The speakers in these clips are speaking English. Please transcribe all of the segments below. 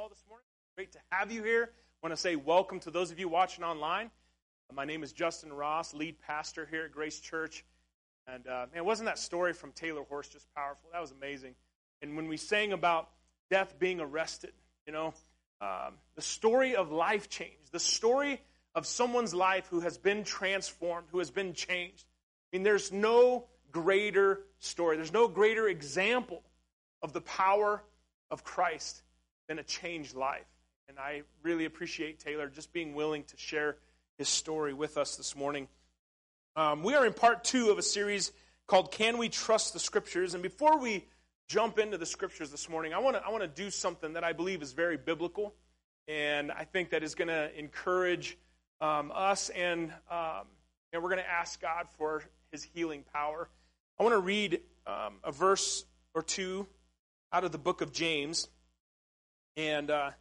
all this morning. Great to have you here. I want to say welcome to those of you watching online. My name is Justin Ross, lead pastor here at Grace Church. And man, wasn't that story from Taylor Horse just powerful? That was amazing. And when we sang about death being arrested, you know, the story of life change, the story of someone's life who has been transformed, who has been changed. I mean, there's no greater story. There's no greater example of the power of Christ than a changed life. And I really appreciate Taylor just being willing to share his story with us this morning. We are in part two of a series called Can We Trust the Scriptures? And before we jump into the Scriptures this morning, I want to do something that I believe is very biblical, and I think that is going to encourage us, and we're going to ask God for his healing power. I want to read a verse or two out of the book of James. And it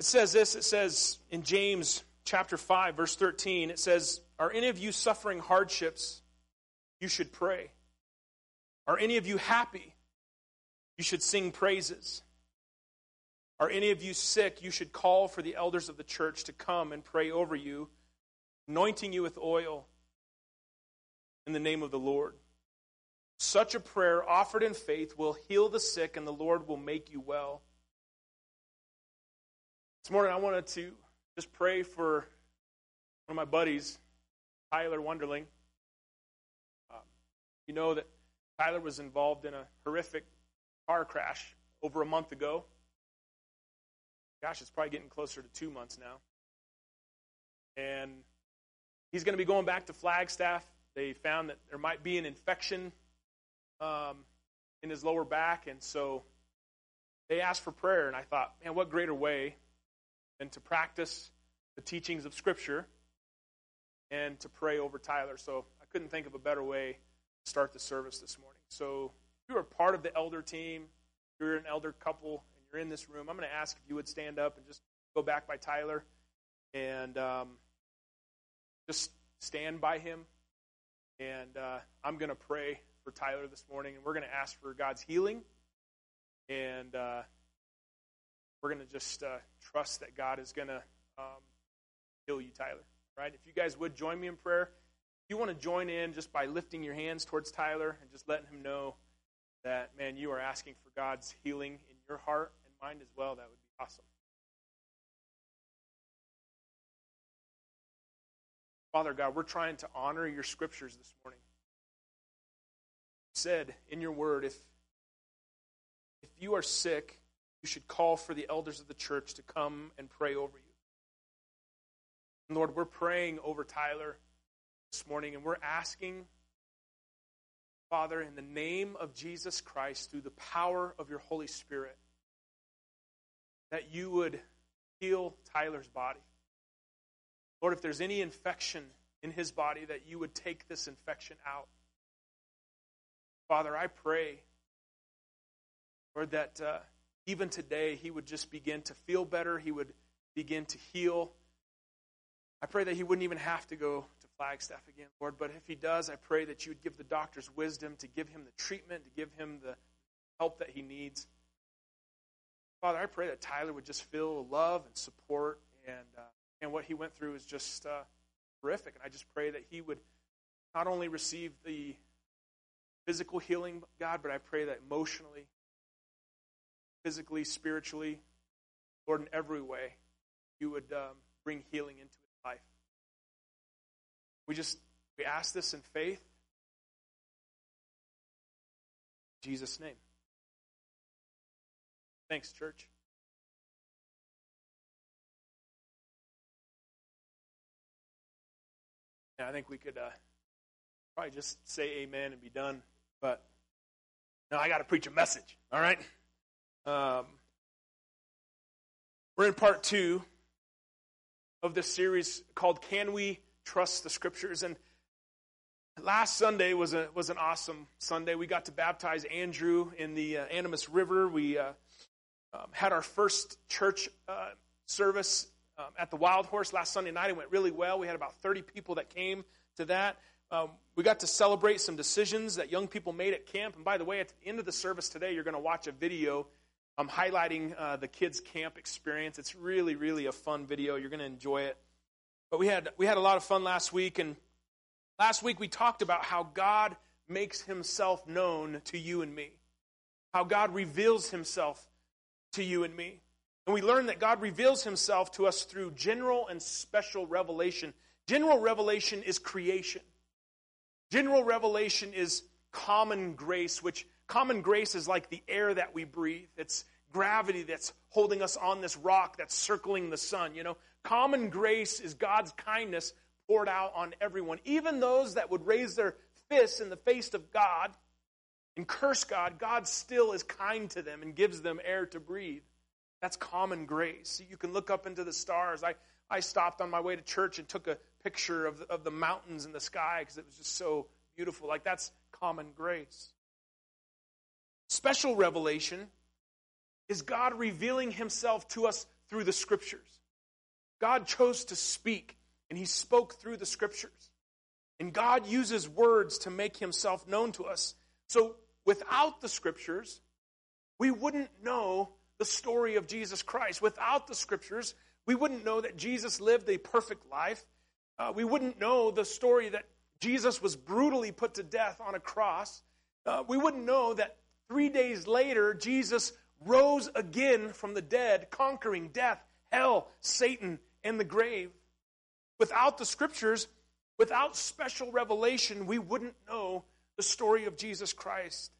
says this. It says in James chapter 5, verse 13, it says, "Are any of you suffering hardships? You should pray. Are any of you happy? You should sing praises. Are any of you sick? You should call for the elders of the church to come and pray over you, anointing you with oil in the name of the Lord. Such a prayer offered in faith will heal the sick, and the Lord will make you well." This morning I wanted to just pray for one of my buddies, Tyler Wonderling. You know that Tyler was involved in a horrific car crash over a month ago. Gosh, it's probably getting closer to 2 months now. And he's going to be going back to Flagstaff. They found that there might be an infection in his lower back, and so they asked for prayer, and I thought, man, what greater way than to practice the teachings of Scripture and to pray over Tyler. So I couldn't think of a better way to start the service this morning. So if you are part of the elder team, if you're an elder couple, and you're in this room, I'm going to ask if you would stand up and just go back by Tyler and just stand by him, and I'm going to pray for Tyler this morning, and we're going to ask for God's healing, and we're going to just trust that God is going to heal you, Tyler. Right? If you guys would join me in prayer. If you want to join in just by lifting your hands towards Tyler and just letting him know that, man, you are asking for God's healing in your heart and mind as well, that would be awesome. Father God, we're trying to honor your scriptures this morning. Said in your word, if you are sick, you should call for the elders of the church to come and pray over you. And Lord, we're praying over Tyler this morning, and we're asking, Father, in the name of Jesus Christ, through the power of your Holy Spirit, that you would heal Tyler's body. Lord, if there's any infection in his body, that you would take this infection out. Father, I pray, Lord, that even today he would just begin to feel better. He would begin to heal. I pray that he wouldn't even have to go to Flagstaff again, Lord. But if he does, I pray that you would give the doctors wisdom to give him the treatment, to give him the help that he needs. Father, I pray that Tyler would just feel love and support. And what he went through is just horrific. And I just pray that he would not only receive the physical healing, God, but I pray that emotionally, physically, spiritually, Lord, in every way, you would bring healing into his life. We ask this in faith. In Jesus' name. Thanks, church. Yeah, I think we could probably just say amen and be done. But no, I got to preach a message, all right? We're in part two of this series called Can We Trust the Scriptures? And last Sunday was an awesome Sunday. We got to baptize Andrew in the Animas River. We had our first church service at the Wild Horse last Sunday night. It went really well. We had about 30 people that came to that. We got to celebrate some decisions that young people made at camp. And by the way, at the end of the service today, you're going to watch a video I'm highlighting the kids' camp experience. It's really, really a fun video. You're going to enjoy it. But we had a lot of fun last week, and last week we talked about how God makes himself known to you and me, how God reveals himself to you and me. And we learned that God reveals himself to us through general and special revelation. General revelation is creation. General revelation is common grace, which common grace is like the air that we breathe. It's gravity that's holding us on this rock that's circling the sun, you know. Common grace is God's kindness poured out on everyone. Even those that would raise their fists in the face of God and curse God, God still is kind to them and gives them air to breathe. That's common grace. You can look up into the stars. I stopped on my way to church and took a picture of the mountains in the sky because it was just so beautiful. Like, that's common grace. Special revelation is God revealing himself to us through the Scriptures. God chose to speak, and he spoke through the Scriptures. And God uses words to make himself known to us. So without the Scriptures, we wouldn't know the story of Jesus Christ. Without the Scriptures, we wouldn't know that Jesus lived a perfect life. We wouldn't know the story that Jesus was brutally put to death on a cross. We wouldn't know that 3 days later, Jesus rose again from the dead, conquering death, hell, Satan, and the grave. Without the Scriptures, without special revelation, we wouldn't know the story of Jesus Christ.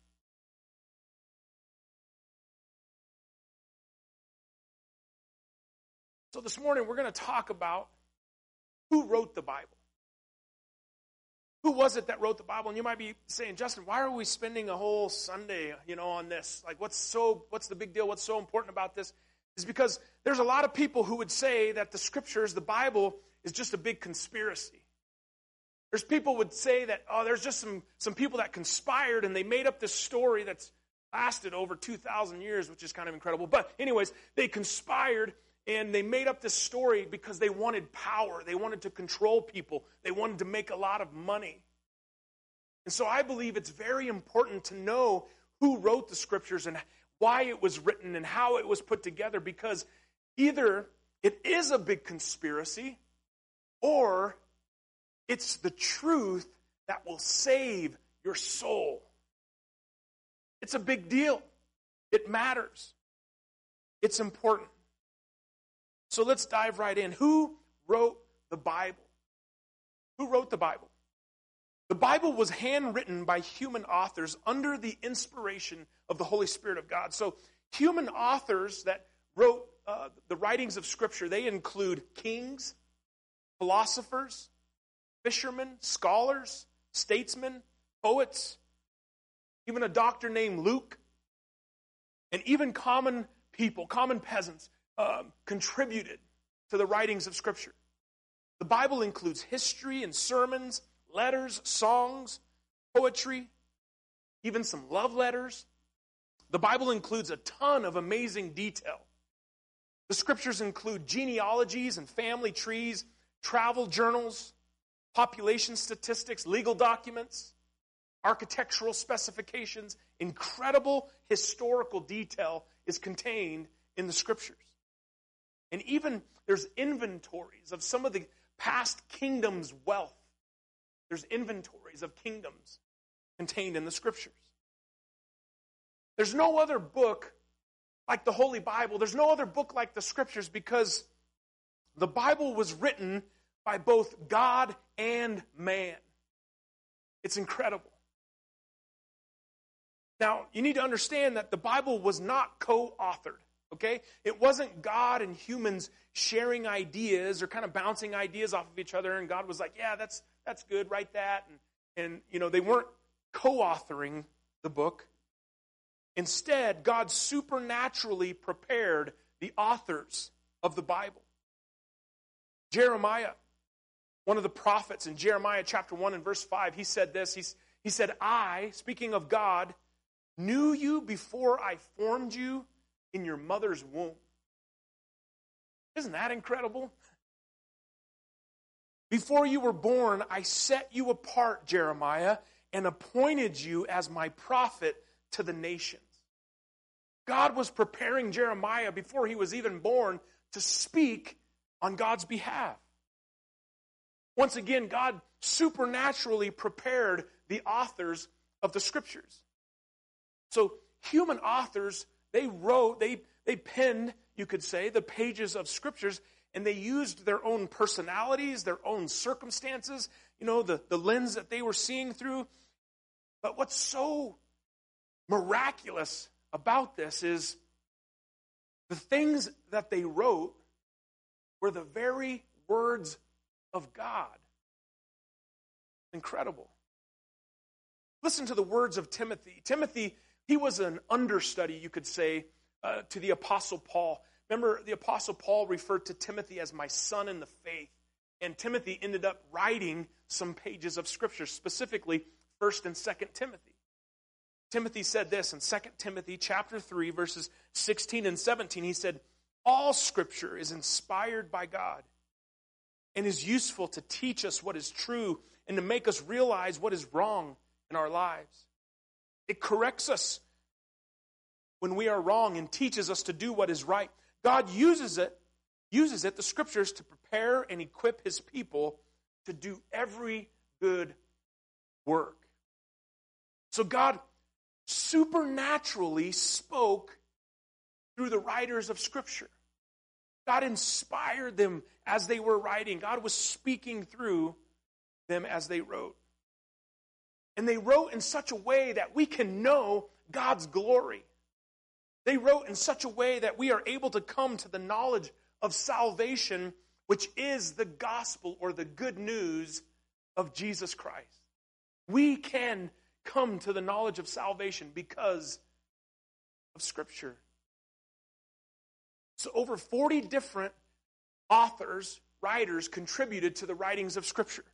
So this morning, we're going to talk about who wrote the Bible. Who was it that wrote the Bible? And you might be saying, Justin, why are we spending a whole Sunday, on this? Like, what's the big deal? What's so important about this? Is because there's a lot of people who would say that the Scriptures, the Bible, is just a big conspiracy. There's people would say that, there's just some people that conspired and they made up this story that's lasted over 2,000 years, which is kind of incredible. But anyways, they conspired and they made up this story because they wanted power. They wanted to control people. They wanted to make a lot of money. And so I believe it's very important to know who wrote the Scriptures and why it was written and how it was put together, because either it is a big conspiracy or it's the truth that will save your soul. It's a big deal. It matters. It's important. So let's dive right in. Who wrote the Bible? Who wrote the Bible? The Bible was handwritten by human authors under the inspiration of the Holy Spirit of God. So human authors that wrote the writings of Scripture, they include kings, philosophers, fishermen, scholars, statesmen, poets, even a doctor named Luke, and even common people, common peasants, contributed to the writings of Scripture. The Bible includes history and sermons, letters, songs, poetry, even some love letters. The Bible includes a ton of amazing detail. The Scriptures include genealogies and family trees, travel journals, population statistics, legal documents, architectural specifications. Incredible historical detail is contained in the Scriptures. And even there's inventories of some of the past kingdoms' wealth. There's inventories of kingdoms contained in the Scriptures. There's no other book like the Holy Bible. There's no other book like the Scriptures, because the Bible was written by both God and man. It's incredible. Now, you need to understand that the Bible was not co-authored, okay? It wasn't God and humans sharing ideas or kind of bouncing ideas off of each other, and God was like, yeah, that's good, write that. And they weren't co-authoring the book. Instead, God supernaturally prepared the authors of the Bible. Jeremiah, one of the prophets, in Jeremiah chapter 1 and verse 5, he said this. He said, I, speaking of God, knew you before I formed you in your mother's womb. Isn't that incredible? Before you were born, I set you apart, Jeremiah, and appointed you as my prophet to the nations. God was preparing Jeremiah before he was even born to speak on God's behalf. Once again, God supernaturally prepared the authors of the Scriptures. So human authors, they wrote, they penned, you could say, the pages of Scriptures, and they used their own personalities, their own circumstances, you know, the lens that they were seeing through. But what's so miraculous about this is the things that they wrote were the very words of God. Incredible. Listen to the words of Timothy. Timothy, he was an understudy, you could say, to the Apostle Paul. Remember, the Apostle Paul referred to Timothy as my son in the faith. And Timothy ended up writing some pages of Scripture, specifically 1 and 2 Timothy. Timothy said this in 2 Timothy chapter 3, verses 16 and 17. He said, all Scripture is inspired by God and is useful to teach us what is true and to make us realize what is wrong in our lives. It corrects us when we are wrong and teaches us to do what is right. God uses it, the Scriptures, to prepare and equip His people to do every good work. So God supernaturally spoke through the writers of Scripture. God inspired them as they were writing. God was speaking through them as they wrote. And they wrote in such a way that we can know God's glory. They wrote in such a way that we are able to come to the knowledge of salvation, which is the gospel or the good news of Jesus Christ. We can come to the knowledge of salvation because of Scripture. So over 40 different authors, writers, contributed to the writings of Scripture.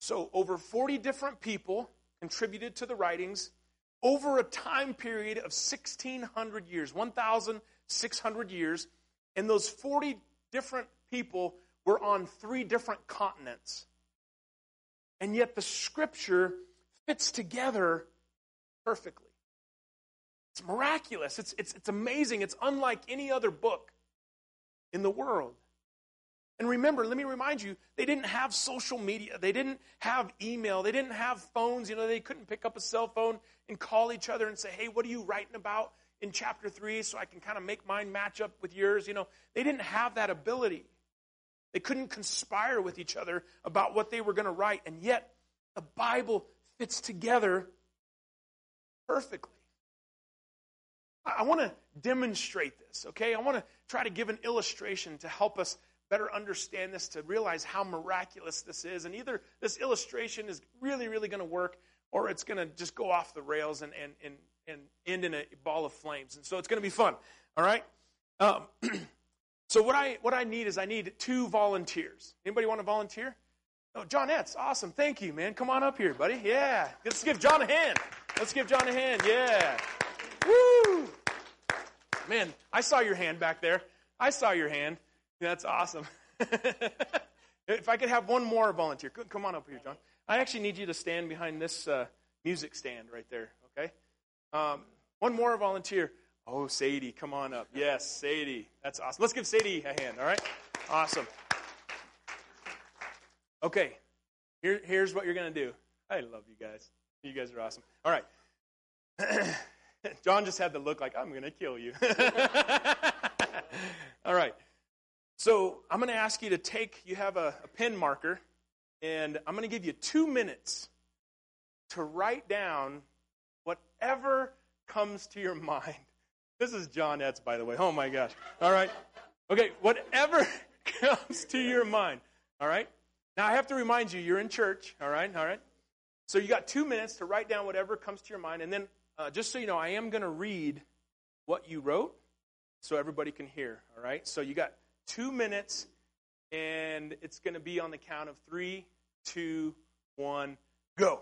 So over 40 different people contributed to the writings over a time period of 1,600 years, 1,600 years, and those 40 different people were on 3 different continents. And yet the Scripture fits together perfectly. It's miraculous. It's amazing. It's unlike any other book in the world. And remember, let me remind you, they didn't have social media. They didn't have email. They didn't have phones. You know, they couldn't pick up a cell phone and call each other and say, hey, what are you writing about in chapter 3 so I can kind of make mine match up with yours? You know, they didn't have that ability. They couldn't conspire with each other about what they were going to write. And yet, the Bible fits together perfectly. I want to demonstrate this, okay? I want to try to give an illustration to help us better understand this, to realize how miraculous this is. And either this illustration is really, really going to work, or it's going to just go off the rails and end in a ball of flames. And so it's going to be fun, all right? So what I need is I need 2 volunteers. Anybody want to volunteer? Oh, John Etz, awesome. Thank you, man. Come on up here, buddy. Yeah. Let's give John a hand. Let's give John a hand. Yeah. Woo! Man, I saw your hand back there. I saw your hand. That's awesome. If I could have one more volunteer. Come on up here, John. I actually need you to stand behind this music stand right there, okay? One more volunteer. Oh, Sadie, come on up. Yes, Sadie. That's awesome. Let's give Sadie a hand, all right? Awesome. Okay, here's what you're going to do. I love you guys. You guys are awesome. All right. John just had the look like, I'm going to kill you. All right. So I'm going to ask you to you have a pen marker, and I'm going to give you 2 minutes to write down whatever comes to your mind. This is John Etz, by the way. Oh, my gosh. All right. Okay, whatever comes to your mind. All right. Now, I have to remind you, you're in church. All right. All right. So you got 2 minutes to write down whatever comes to your mind. And then just so you know, I am going to read what you wrote so everybody can hear. All right. So you got 2 minutes, and it's going to be on the count of 3, 2, 1, go.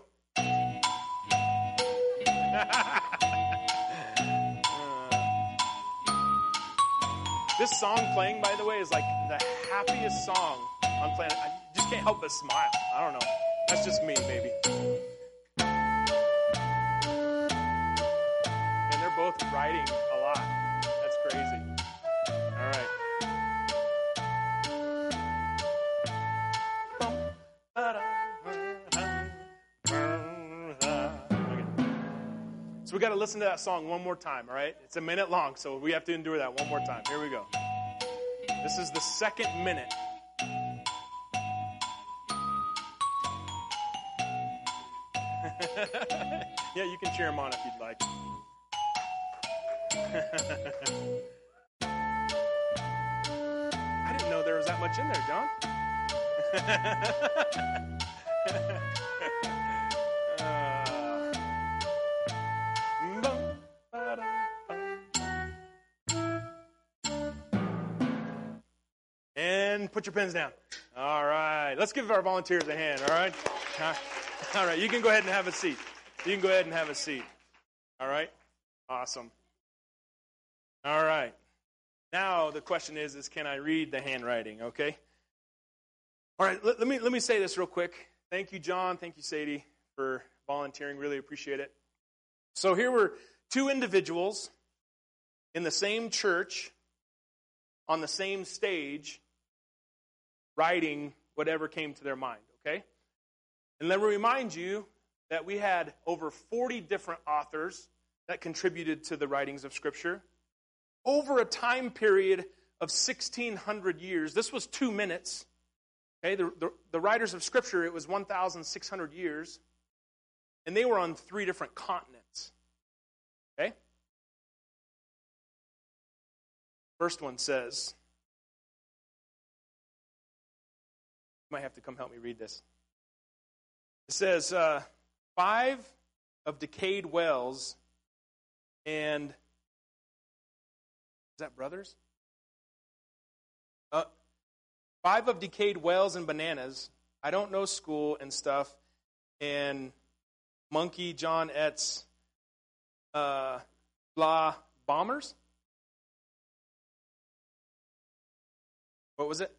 This song playing, by the way, is like the happiest song on planet. I just can't help but smile. I don't know. That's just me, maybe. And they're both both riding a lot. That's crazy. All right. So we got to listen to that song one more time, all right? It's a minute long, so we have to endure that one more time. Here we go. This is the second minute. Yeah, you can cheer him on if you'd like. I didn't know there was that much in there, John. And put your pens down. All right. Let's give our volunteers a hand, all right? All right, you can go ahead and have a seat. You can go ahead and have a seat. All right? Awesome. All right. Now the question is can I read the handwriting, okay? All right, let me say this real quick. Thank you, John. Thank you, Sadie, for volunteering. Really appreciate it. So here were two individuals in the same church on the same stage writing whatever came to their mind, okay? And let me remind you that we had over 40 different authors that contributed to the writings of Scripture. Over a time period of 1,600 years, this was 2 minutes. Okay, the writers of Scripture, it was 1,600 years, and they were on 3 different continents. Okay? First one says, you might have to come help me read this. It says, 5 of decayed whales and, is that brothers? 5 of decayed whales and bananas, I don't know school and stuff, and monkey John Etz, blah, bombers? What was it?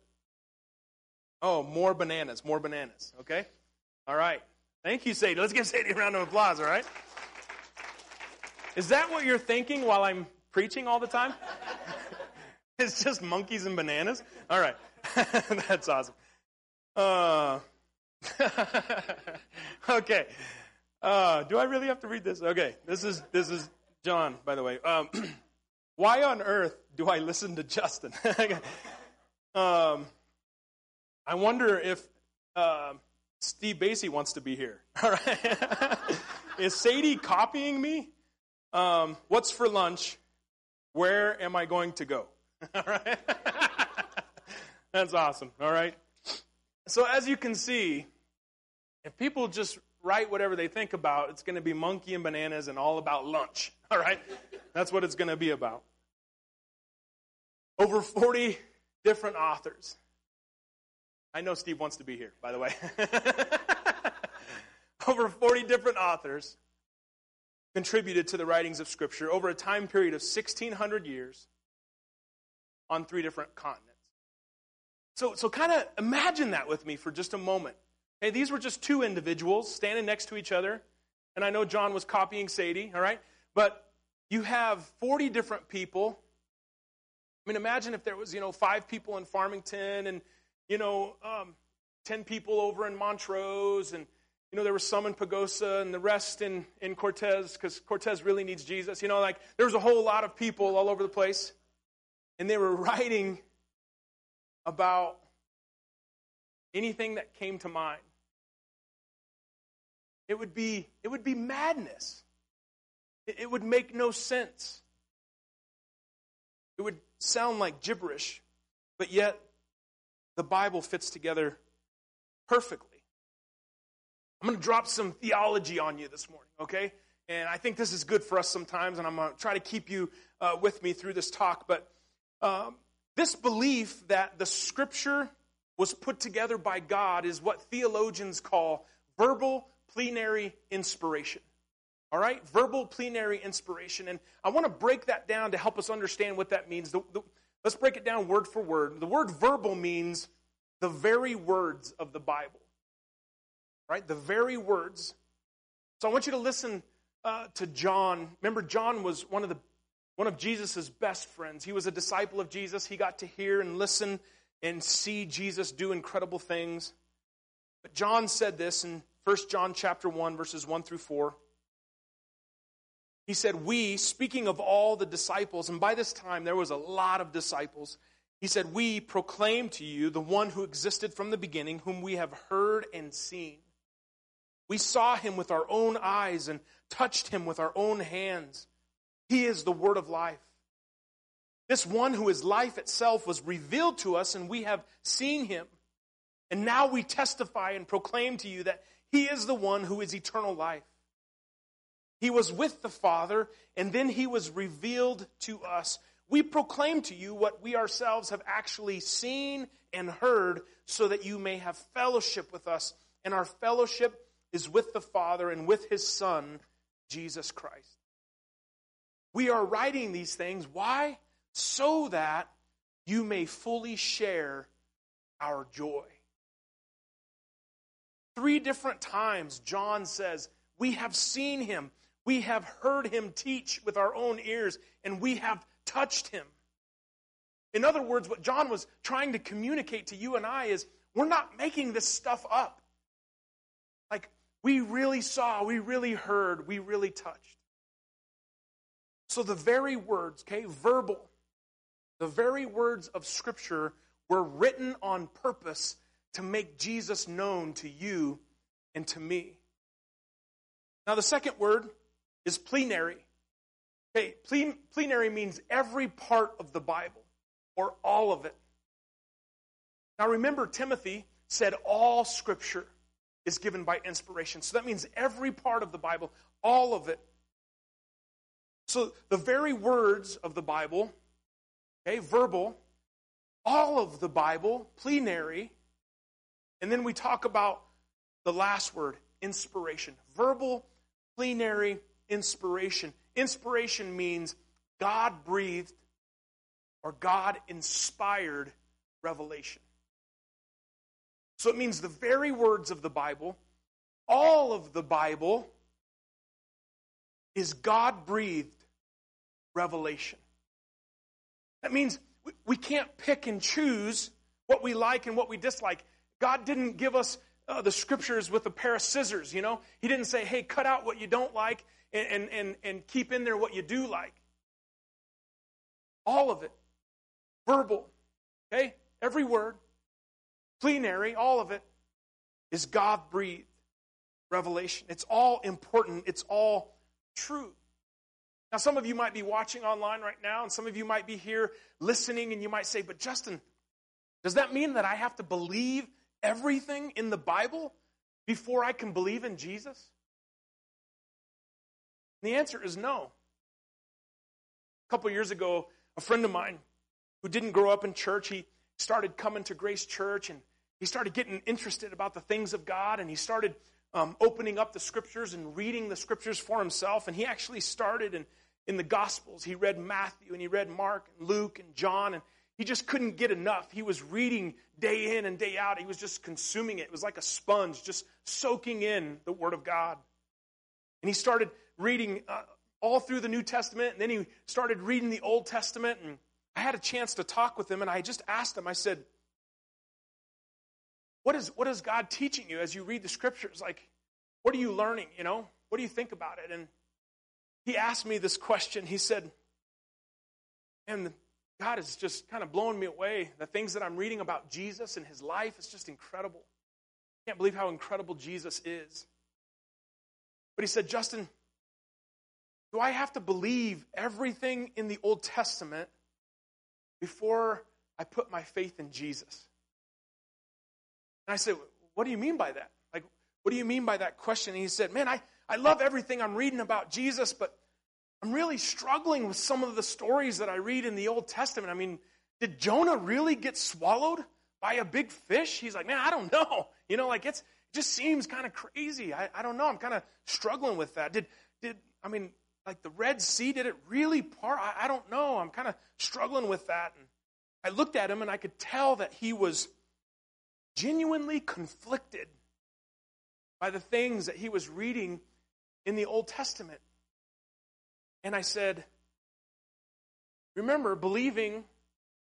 Oh, more bananas, okay? All right. Thank you, Sadie. Let's give Sadie a round of applause, all right? Is that what you're thinking while I'm preaching all the time? It's just monkeys and bananas? All right. That's awesome. Okay. Do I really have to read this? Okay. This is John, by the way. Why on earth do I listen to Justin? I wonder if... Steve Basie wants to be here. All right. Is Sadie copying me? What's for lunch? Where am I going to go? All right. That's awesome. All right. So as you can see, if people just write whatever they think about, it's going to be monkey and bananas and all about lunch. All right. That's what it's going to be about. Over 40 different authors. I know Steve wants to be here, by the way. Over 40 different authors contributed to the writings of Scripture over a time period of 1,600 years on 3 different continents. So kind of imagine that with me for just a moment. Okay, these were just 2 individuals standing next to each other, and I know John was copying Sadie, all right? But you have 40 different people. I mean, imagine if there was, 5 people in Farmington and 10 people over in Montrose, and, there were some in Pagosa and the rest in Cortez, because Cortez really needs Jesus. There was a whole lot of people all over the place, and they were writing about anything that came to mind. It would be madness. It would make no sense. It would sound like gibberish, but yet, the Bible fits together perfectly. I'm going to drop some theology on you this morning, okay? And I think this is good for us sometimes, and I'm going to try to keep you with me through this talk. But this belief that the Scripture was put together by God is what theologians call verbal plenary inspiration. All right? Verbal plenary inspiration. And I want to break that down to help us understand what that means. Let's break it down word for word. The word verbal means the very words of the Bible, right? The very words. So I want you to listen to John. Remember, John was one of Jesus' best friends. He was a disciple of Jesus. He got to hear and listen and see Jesus do incredible things. But John said this in 1 John chapter 1, verses 1 through 4. He said, we, speaking of all the disciples, and by this time there was a lot of disciples, he said, we proclaim to you the one who existed from the beginning, whom we have heard and seen. We saw him with our own eyes and touched him with our own hands. He is the word of life. This one who is life itself was revealed to us, and we have seen him. And now we testify and proclaim to you that he is the one who is eternal life. He was with the Father, and then he was revealed to us. We proclaim to you what we ourselves have actually seen and heard, so that you may have fellowship with us. And our fellowship is with the Father and with his Son, Jesus Christ. We are writing these things. Why? So that you may fully share our joy. 3 different times John says, we have seen him, we have heard him teach with our own ears, and we have touched him. In other words, what John was trying to communicate to you and I is, we're not making this stuff up. Like, we really saw, we really heard, we really touched. So the very words, okay, verbal, the very words of Scripture were written on purpose to make Jesus known to you and to me. Now the second word is plenary. Okay, plenary means every part of the Bible, or all of it. Now remember, Timothy said all Scripture is given by inspiration. So that means every part of the Bible, all of it. So the very words of the Bible, okay, verbal, all of the Bible, plenary, and then we talk about the last word, inspiration. Verbal, plenary, inspiration. Inspiration means God-breathed or God-inspired revelation. So it means the very words of the Bible, all of the Bible, is God-breathed revelation. That means we can't pick and choose what we like and what we dislike. God didn't give us the Scriptures with a pair of scissors, you know. He didn't say, hey, cut out what you don't like and keep in there what you do like. All of it. Verbal, okay, every word. Plenary, all of it, is God-breathed revelation. It's all important. It's all true. Now, some of you might be watching online right now, and some of you might be here listening, and you might say, but Justin, does that mean that I have to believe everything in the Bible before I can believe in Jesus? And the answer is no. A couple years ago, a friend of mine who didn't grow up in church, he started coming to Grace Church, and he started getting interested about the things of God, and he started opening up the Scriptures and reading the Scriptures for himself. And he actually started in the Gospels. He read Matthew, and he read Mark, and Luke, and John, and he just couldn't get enough. He was reading day in and day out. He was just consuming it. It was like a sponge, just soaking in the Word of God. And he started reading all through the New Testament, and then he started reading the Old Testament, and I had a chance to talk with him, and I just asked him, I said, what is God teaching you as you read the Scriptures? Like, what are you learning, you know? What do you think about it? And he asked me this question. He said, man, God is just kind of blowing me away. The things that I'm reading about Jesus and his life, it's just incredible. I can't believe how incredible Jesus is. But he said, Justin, do I have to believe everything in the Old Testament before I put my faith in Jesus? And I said, what do you mean by that? Like, what do you mean by that question? And he said, man, I love everything I'm reading about Jesus, but I'm really struggling with some of the stories that I read in the Old Testament. I mean, did Jonah really get swallowed by a big fish? He's like, man, I don't know. You know, like, it just seems kind of crazy. I don't know. I'm kind of struggling with that. Like the Red Sea, did it really part? I don't know. I'm kind of struggling with that. And I looked at him, and I could tell that he was genuinely conflicted by the things that he was reading in the Old Testament. And I said, remember, believing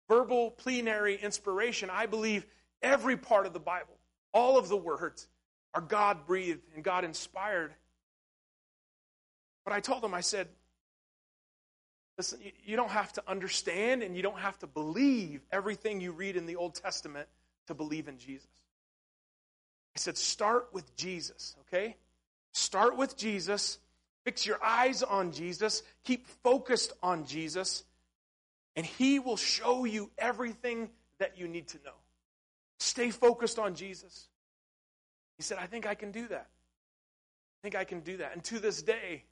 verbal plenary inspiration, I believe every part of the Bible, all of the words are God-breathed and God-inspired. But I told him, I said, listen, you don't have to understand and you don't have to believe everything you read in the Old Testament to believe in Jesus. I said, start with Jesus, okay? Start with Jesus. Fix your eyes on Jesus. Keep focused on Jesus. And he will show you everything that you need to know. Stay focused on Jesus. He said, I think I can do that. I think I can do that. And to this day,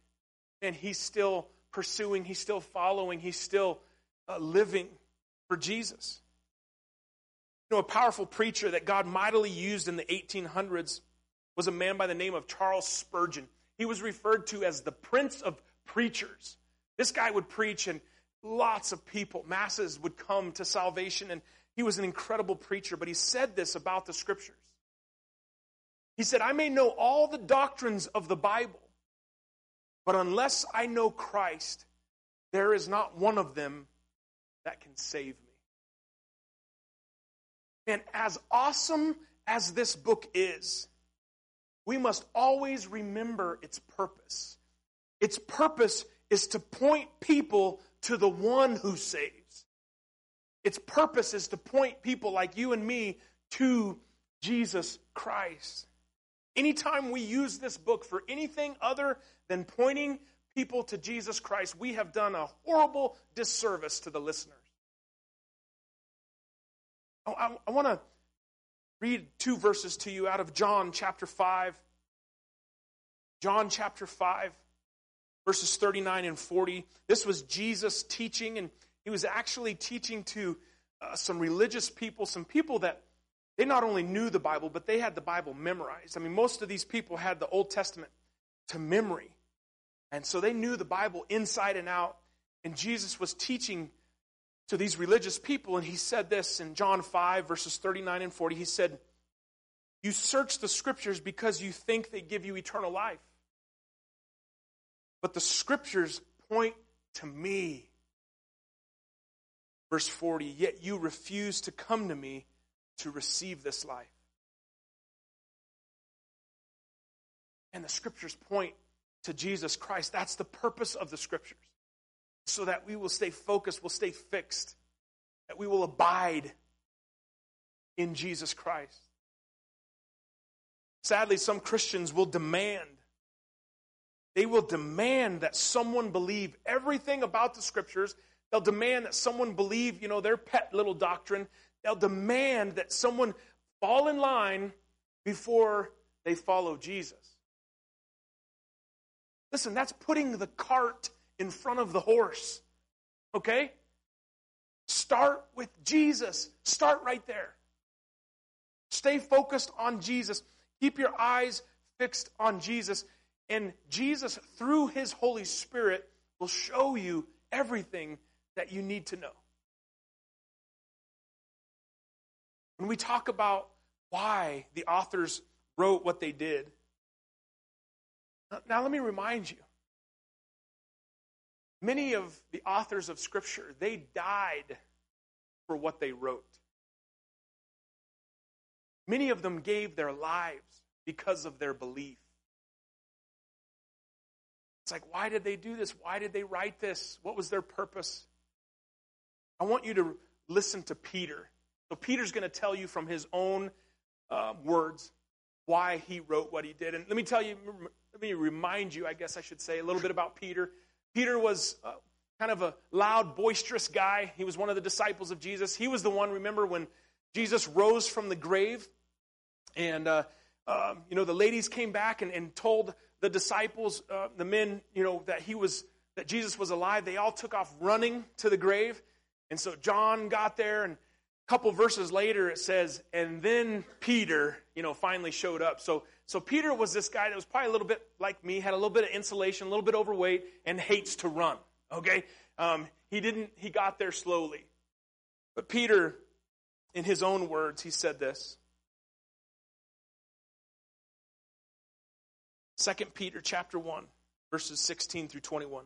man, he's still pursuing, he's still following, he's still living for Jesus. You know, a powerful preacher that God mightily used in the 1800s was a man by the name of Charles Spurgeon. He was referred to as the Prince of Preachers. This guy would preach and lots of people, masses would come to salvation, and he was an incredible preacher, but he said this about the Scriptures. He said, I may know all the doctrines of the Bible, but unless I know Christ, there is not one of them that can save me. And as awesome as this book is, we must always remember its purpose. Its purpose is to point people to the one who saves. Its purpose is to point people like you and me to Jesus Christ. Anytime we use this book for anything other than pointing people to Jesus Christ, we have done a horrible disservice to the listeners. I want to read two verses to you out of John chapter 5. John chapter 5, verses 39 and 40. This was Jesus teaching, and he was actually teaching to some religious people, some people that they not only knew the Bible, but they had the Bible memorized. I mean, most of these people had the Old Testament to memory. And so they knew the Bible inside and out. And Jesus was teaching to these religious people, and he said this in John 5, verses 39 and 40. He said, you search the Scriptures because you think they give you eternal life. But the Scriptures point to me. Verse 40, yet you refuse to come to me to receive this life. And the Scriptures point to Jesus Christ. That's the purpose of the Scriptures. So that we will stay focused, we'll stay fixed, that we will abide in Jesus Christ. Sadly, some Christians will demand that someone believe everything about the Scriptures. They'll demand that someone believe, you know, their pet little doctrine. They'll demand that someone fall in line before they follow Jesus. Listen, that's putting the cart in front of the horse, okay? Start with Jesus. Start right there. Stay focused on Jesus. Keep your eyes fixed on Jesus. And Jesus, through his Holy Spirit, will show you everything that you need to know. When we talk about why the authors wrote what they did, now let me remind you, many of the authors of Scripture, they died for what they wrote. Many of them gave their lives because of their belief. It's like, why did they do this? Why did they write this? What was their purpose? I want you to listen to Peter. So Peter's going to tell you from his own words why he wrote what he did. And let me remind you, I guess I should say, a little bit about Peter. Peter was kind of a loud, boisterous guy. He was one of the disciples of Jesus. He was the one, remember, when Jesus rose from the grave. And, the ladies came back and told the disciples, the men, that that Jesus was alive. They all took off running to the grave. And so John got there, and a couple verses later it says, and then Peter, finally showed up. So Peter was this guy that was probably a little bit like me, had a little bit of insulation, a little bit overweight, and hates to run, okay? He got there slowly. But Peter, in his own words, he said this. 2 Peter chapter 1, verses 16 through 21.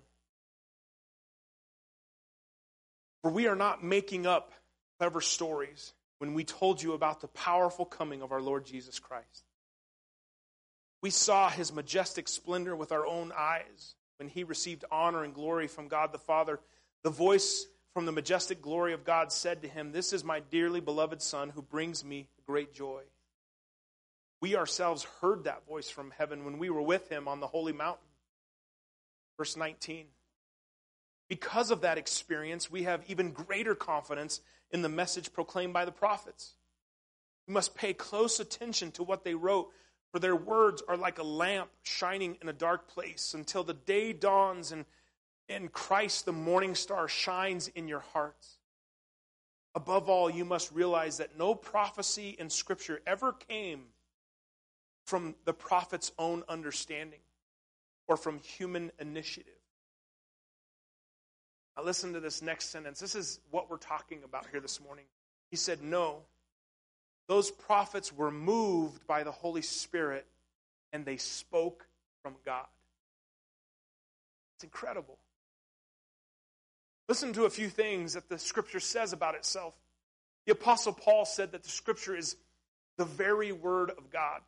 For we are not making up clever stories when we told you about the powerful coming of our Lord Jesus Christ. We saw his majestic splendor with our own eyes when he received honor and glory from God the Father. The voice from the majestic glory of God said to him, "This is my dearly beloved Son who brings me great joy." We ourselves heard that voice from heaven when we were with him on the holy mountain. Verse 19. Because of that experience, we have even greater confidence in the message proclaimed by the prophets. We must pay close attention to what they wrote, for their words are like a lamp shining in a dark place until the day dawns and in Christ the morning star shines in your hearts. Above all, you must realize that no prophecy in Scripture ever came from the prophet's own understanding or from human initiative. Now listen to this next sentence. This is what we're talking about here this morning. He said, no, those prophets were moved by the Holy Spirit and they spoke from God. It's incredible. Listen to a few things that the Scripture says about itself. The Apostle Paul said that the Scripture is the very Word of God.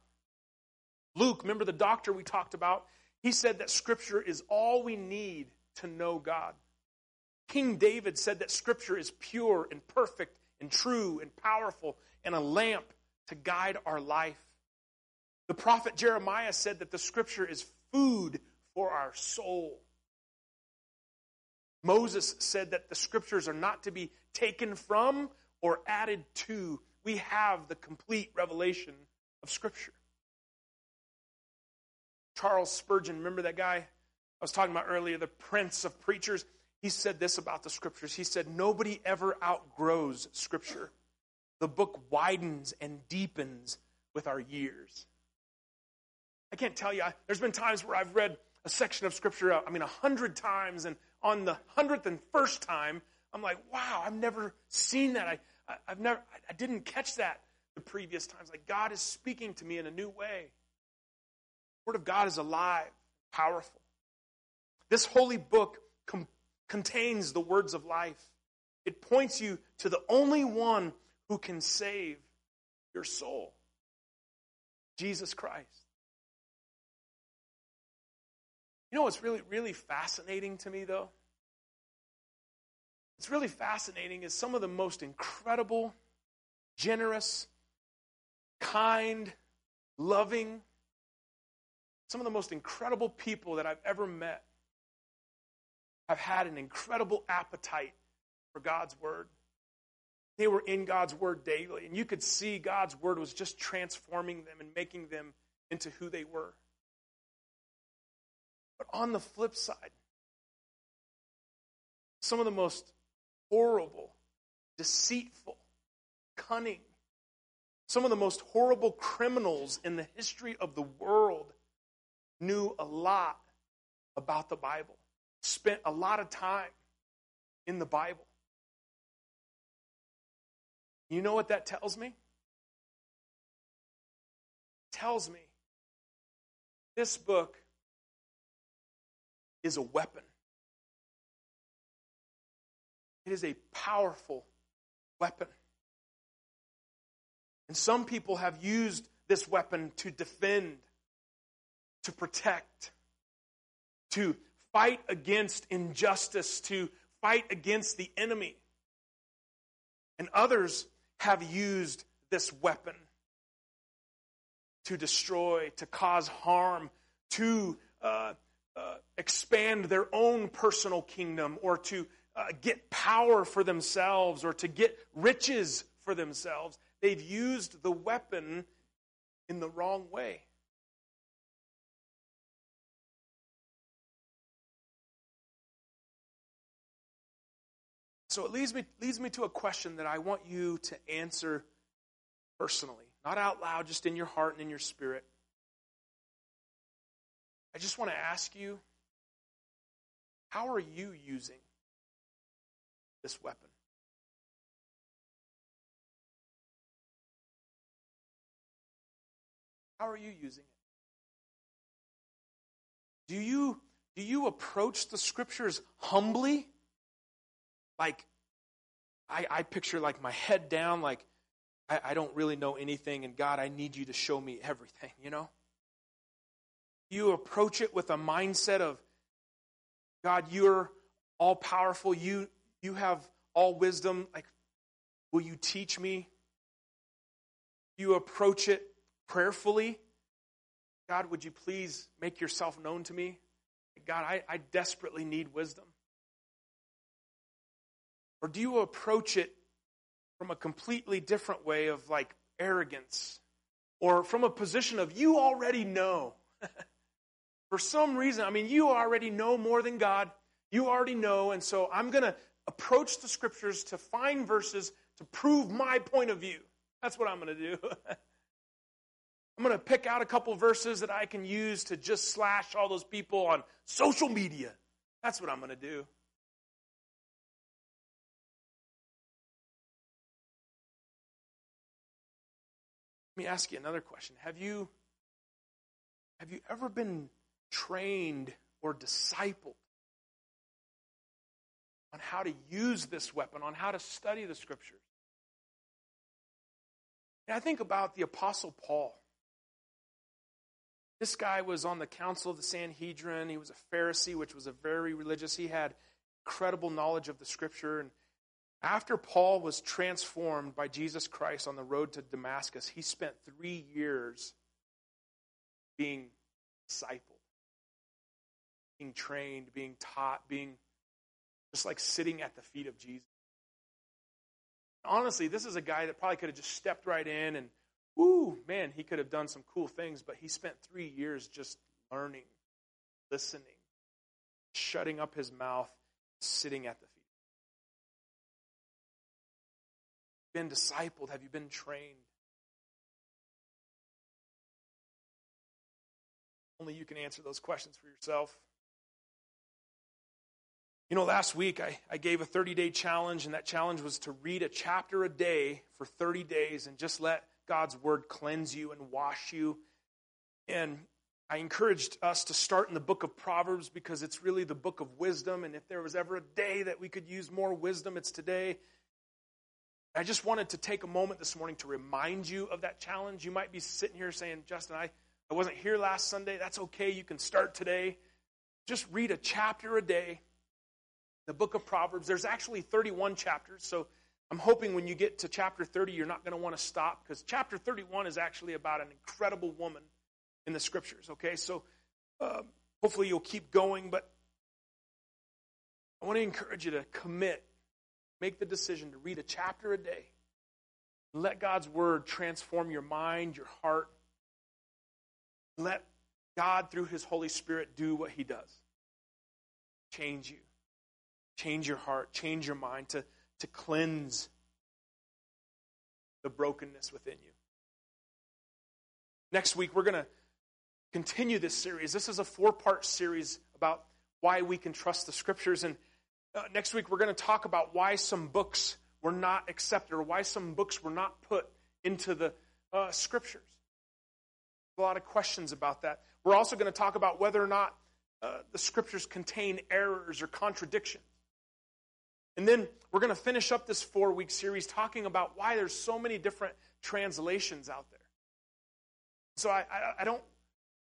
Luke, remember the doctor we talked about? He said that Scripture is all we need to know God. King David said that Scripture is pure and perfect and true and powerful and a lamp to guide our life. The prophet Jeremiah said that the Scripture is food for our soul. Moses said that the Scriptures are not to be taken from or added to. We have the complete revelation of Scripture. Charles Spurgeon, remember that guy I was talking about earlier, the prince of preachers? He said this about the Scriptures. He said, nobody ever outgrows Scripture. The book widens and deepens with our years. I can't tell you, there's been times where I've read a section of Scripture, 100 times, and on the 101st time, I'm like, wow, I've never seen that. I didn't catch that the previous times. Like, God is speaking to me in a new way. The Word of God is alive, powerful. This holy book contains the words of life. It points you to the only one who can save your soul, Jesus Christ. You know what's really, really fascinating to me, though? What's really fascinating is some of the most incredible, generous, kind, loving, some of the most incredible people that I've ever met have had an incredible appetite for God's Word. They were in God's Word daily, and you could see God's Word was just transforming them and making them into who they were. But on the flip side, some of the most horrible, deceitful, cunning, some of the most horrible criminals in the history of the world knew a lot about the Bible, spent a lot of time in the Bible. You know what that tells me? It tells me this book is a weapon. It is a powerful weapon. And some people have used this weapon to defend, to protect, to fight against injustice, to fight against the enemy. And others have used this weapon to destroy, to cause harm, to expand their own personal kingdom, or to get power for themselves, or to get riches for themselves. They've used the weapon in the wrong way. So it leads me to a question that I want you to answer personally. Not out loud, just in your heart and in your spirit. I just want to ask you, how are you using this weapon? How are you using it? Do you approach the Scriptures humbly? Like, I picture like my head down, like I don't really know anything, and God, I need you to show me everything, you know? You approach it with a mindset of, God, you're all-powerful, you have all wisdom, like, will you teach me? You approach it prayerfully. God, would you please make yourself known to me? God, I desperately need wisdom. Or do you approach it from a completely different way of like arrogance, or from a position of you already know? For some reason, I mean, you already know more than God. You already know, and so I'm going to approach the scriptures to find verses to prove my point of view. That's what I'm going to do. I'm going to pick out a couple verses that I can use to just slash all those people on social media. That's what I'm going to do. Let me ask you another question. Have you ever been trained or discipled on how to use this weapon, on how to study the scriptures? And I think about the Apostle Paul. This guy was on the council of the Sanhedrin. He was a Pharisee, which was a very religious. He had incredible knowledge of the scripture. And after Paul was transformed by Jesus Christ on the road to Damascus, he spent 3 years being discipled, being trained, being taught, being just like sitting at the feet of Jesus. Honestly, this is a guy that probably could have just stepped right in and, ooh, man, he could have done some cool things, but he spent 3 years just learning, listening, shutting up his mouth, sitting at the feet. Been discipled? Have you been trained? Only you can answer those questions for yourself. You know, last week I gave a 30-day challenge, and that challenge was to read a chapter a day for 30 days and just let God's word cleanse you and wash you. And I encouraged us to start in the book of Proverbs because it's really the book of wisdom, and if there was ever a day that we could use more wisdom, it's today. I just wanted to take a moment this morning to remind you of that challenge. You might be sitting here saying, Justin, I wasn't here last Sunday. That's okay. You can start today. Just read a chapter a day. The book of Proverbs, there's actually 31 chapters, so I'm hoping when you get to chapter 30, you're not going to want to stop, because chapter 31 is actually about an incredible woman in the scriptures, okay? So hopefully you'll keep going, but I want to encourage you to commit, make the decision to read a chapter a day. Let God's word transform your mind, your heart. Let God, through his Holy Spirit, do what he does. Change you. Change your heart, change your mind to cleanse the brokenness within you. Next week, we're going to continue this series. This is a 4-part series about why we can trust the scriptures. And next week, we're going to talk about why some books were not accepted, or why some books were not put into the scriptures. A lot of questions about that. We're also going to talk about whether or not the scriptures contain errors or contradictions. And then we're going to finish up this 4-week series talking about why there's so many different translations out there. So I don't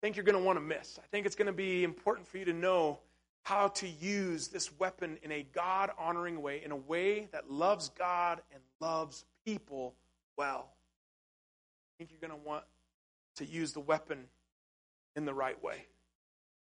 think you're going to want to miss. I think it's going to be important for you to know how to use this weapon in a God-honoring way, in a way that loves God and loves people well. I think you're going to want to use the weapon in the right way.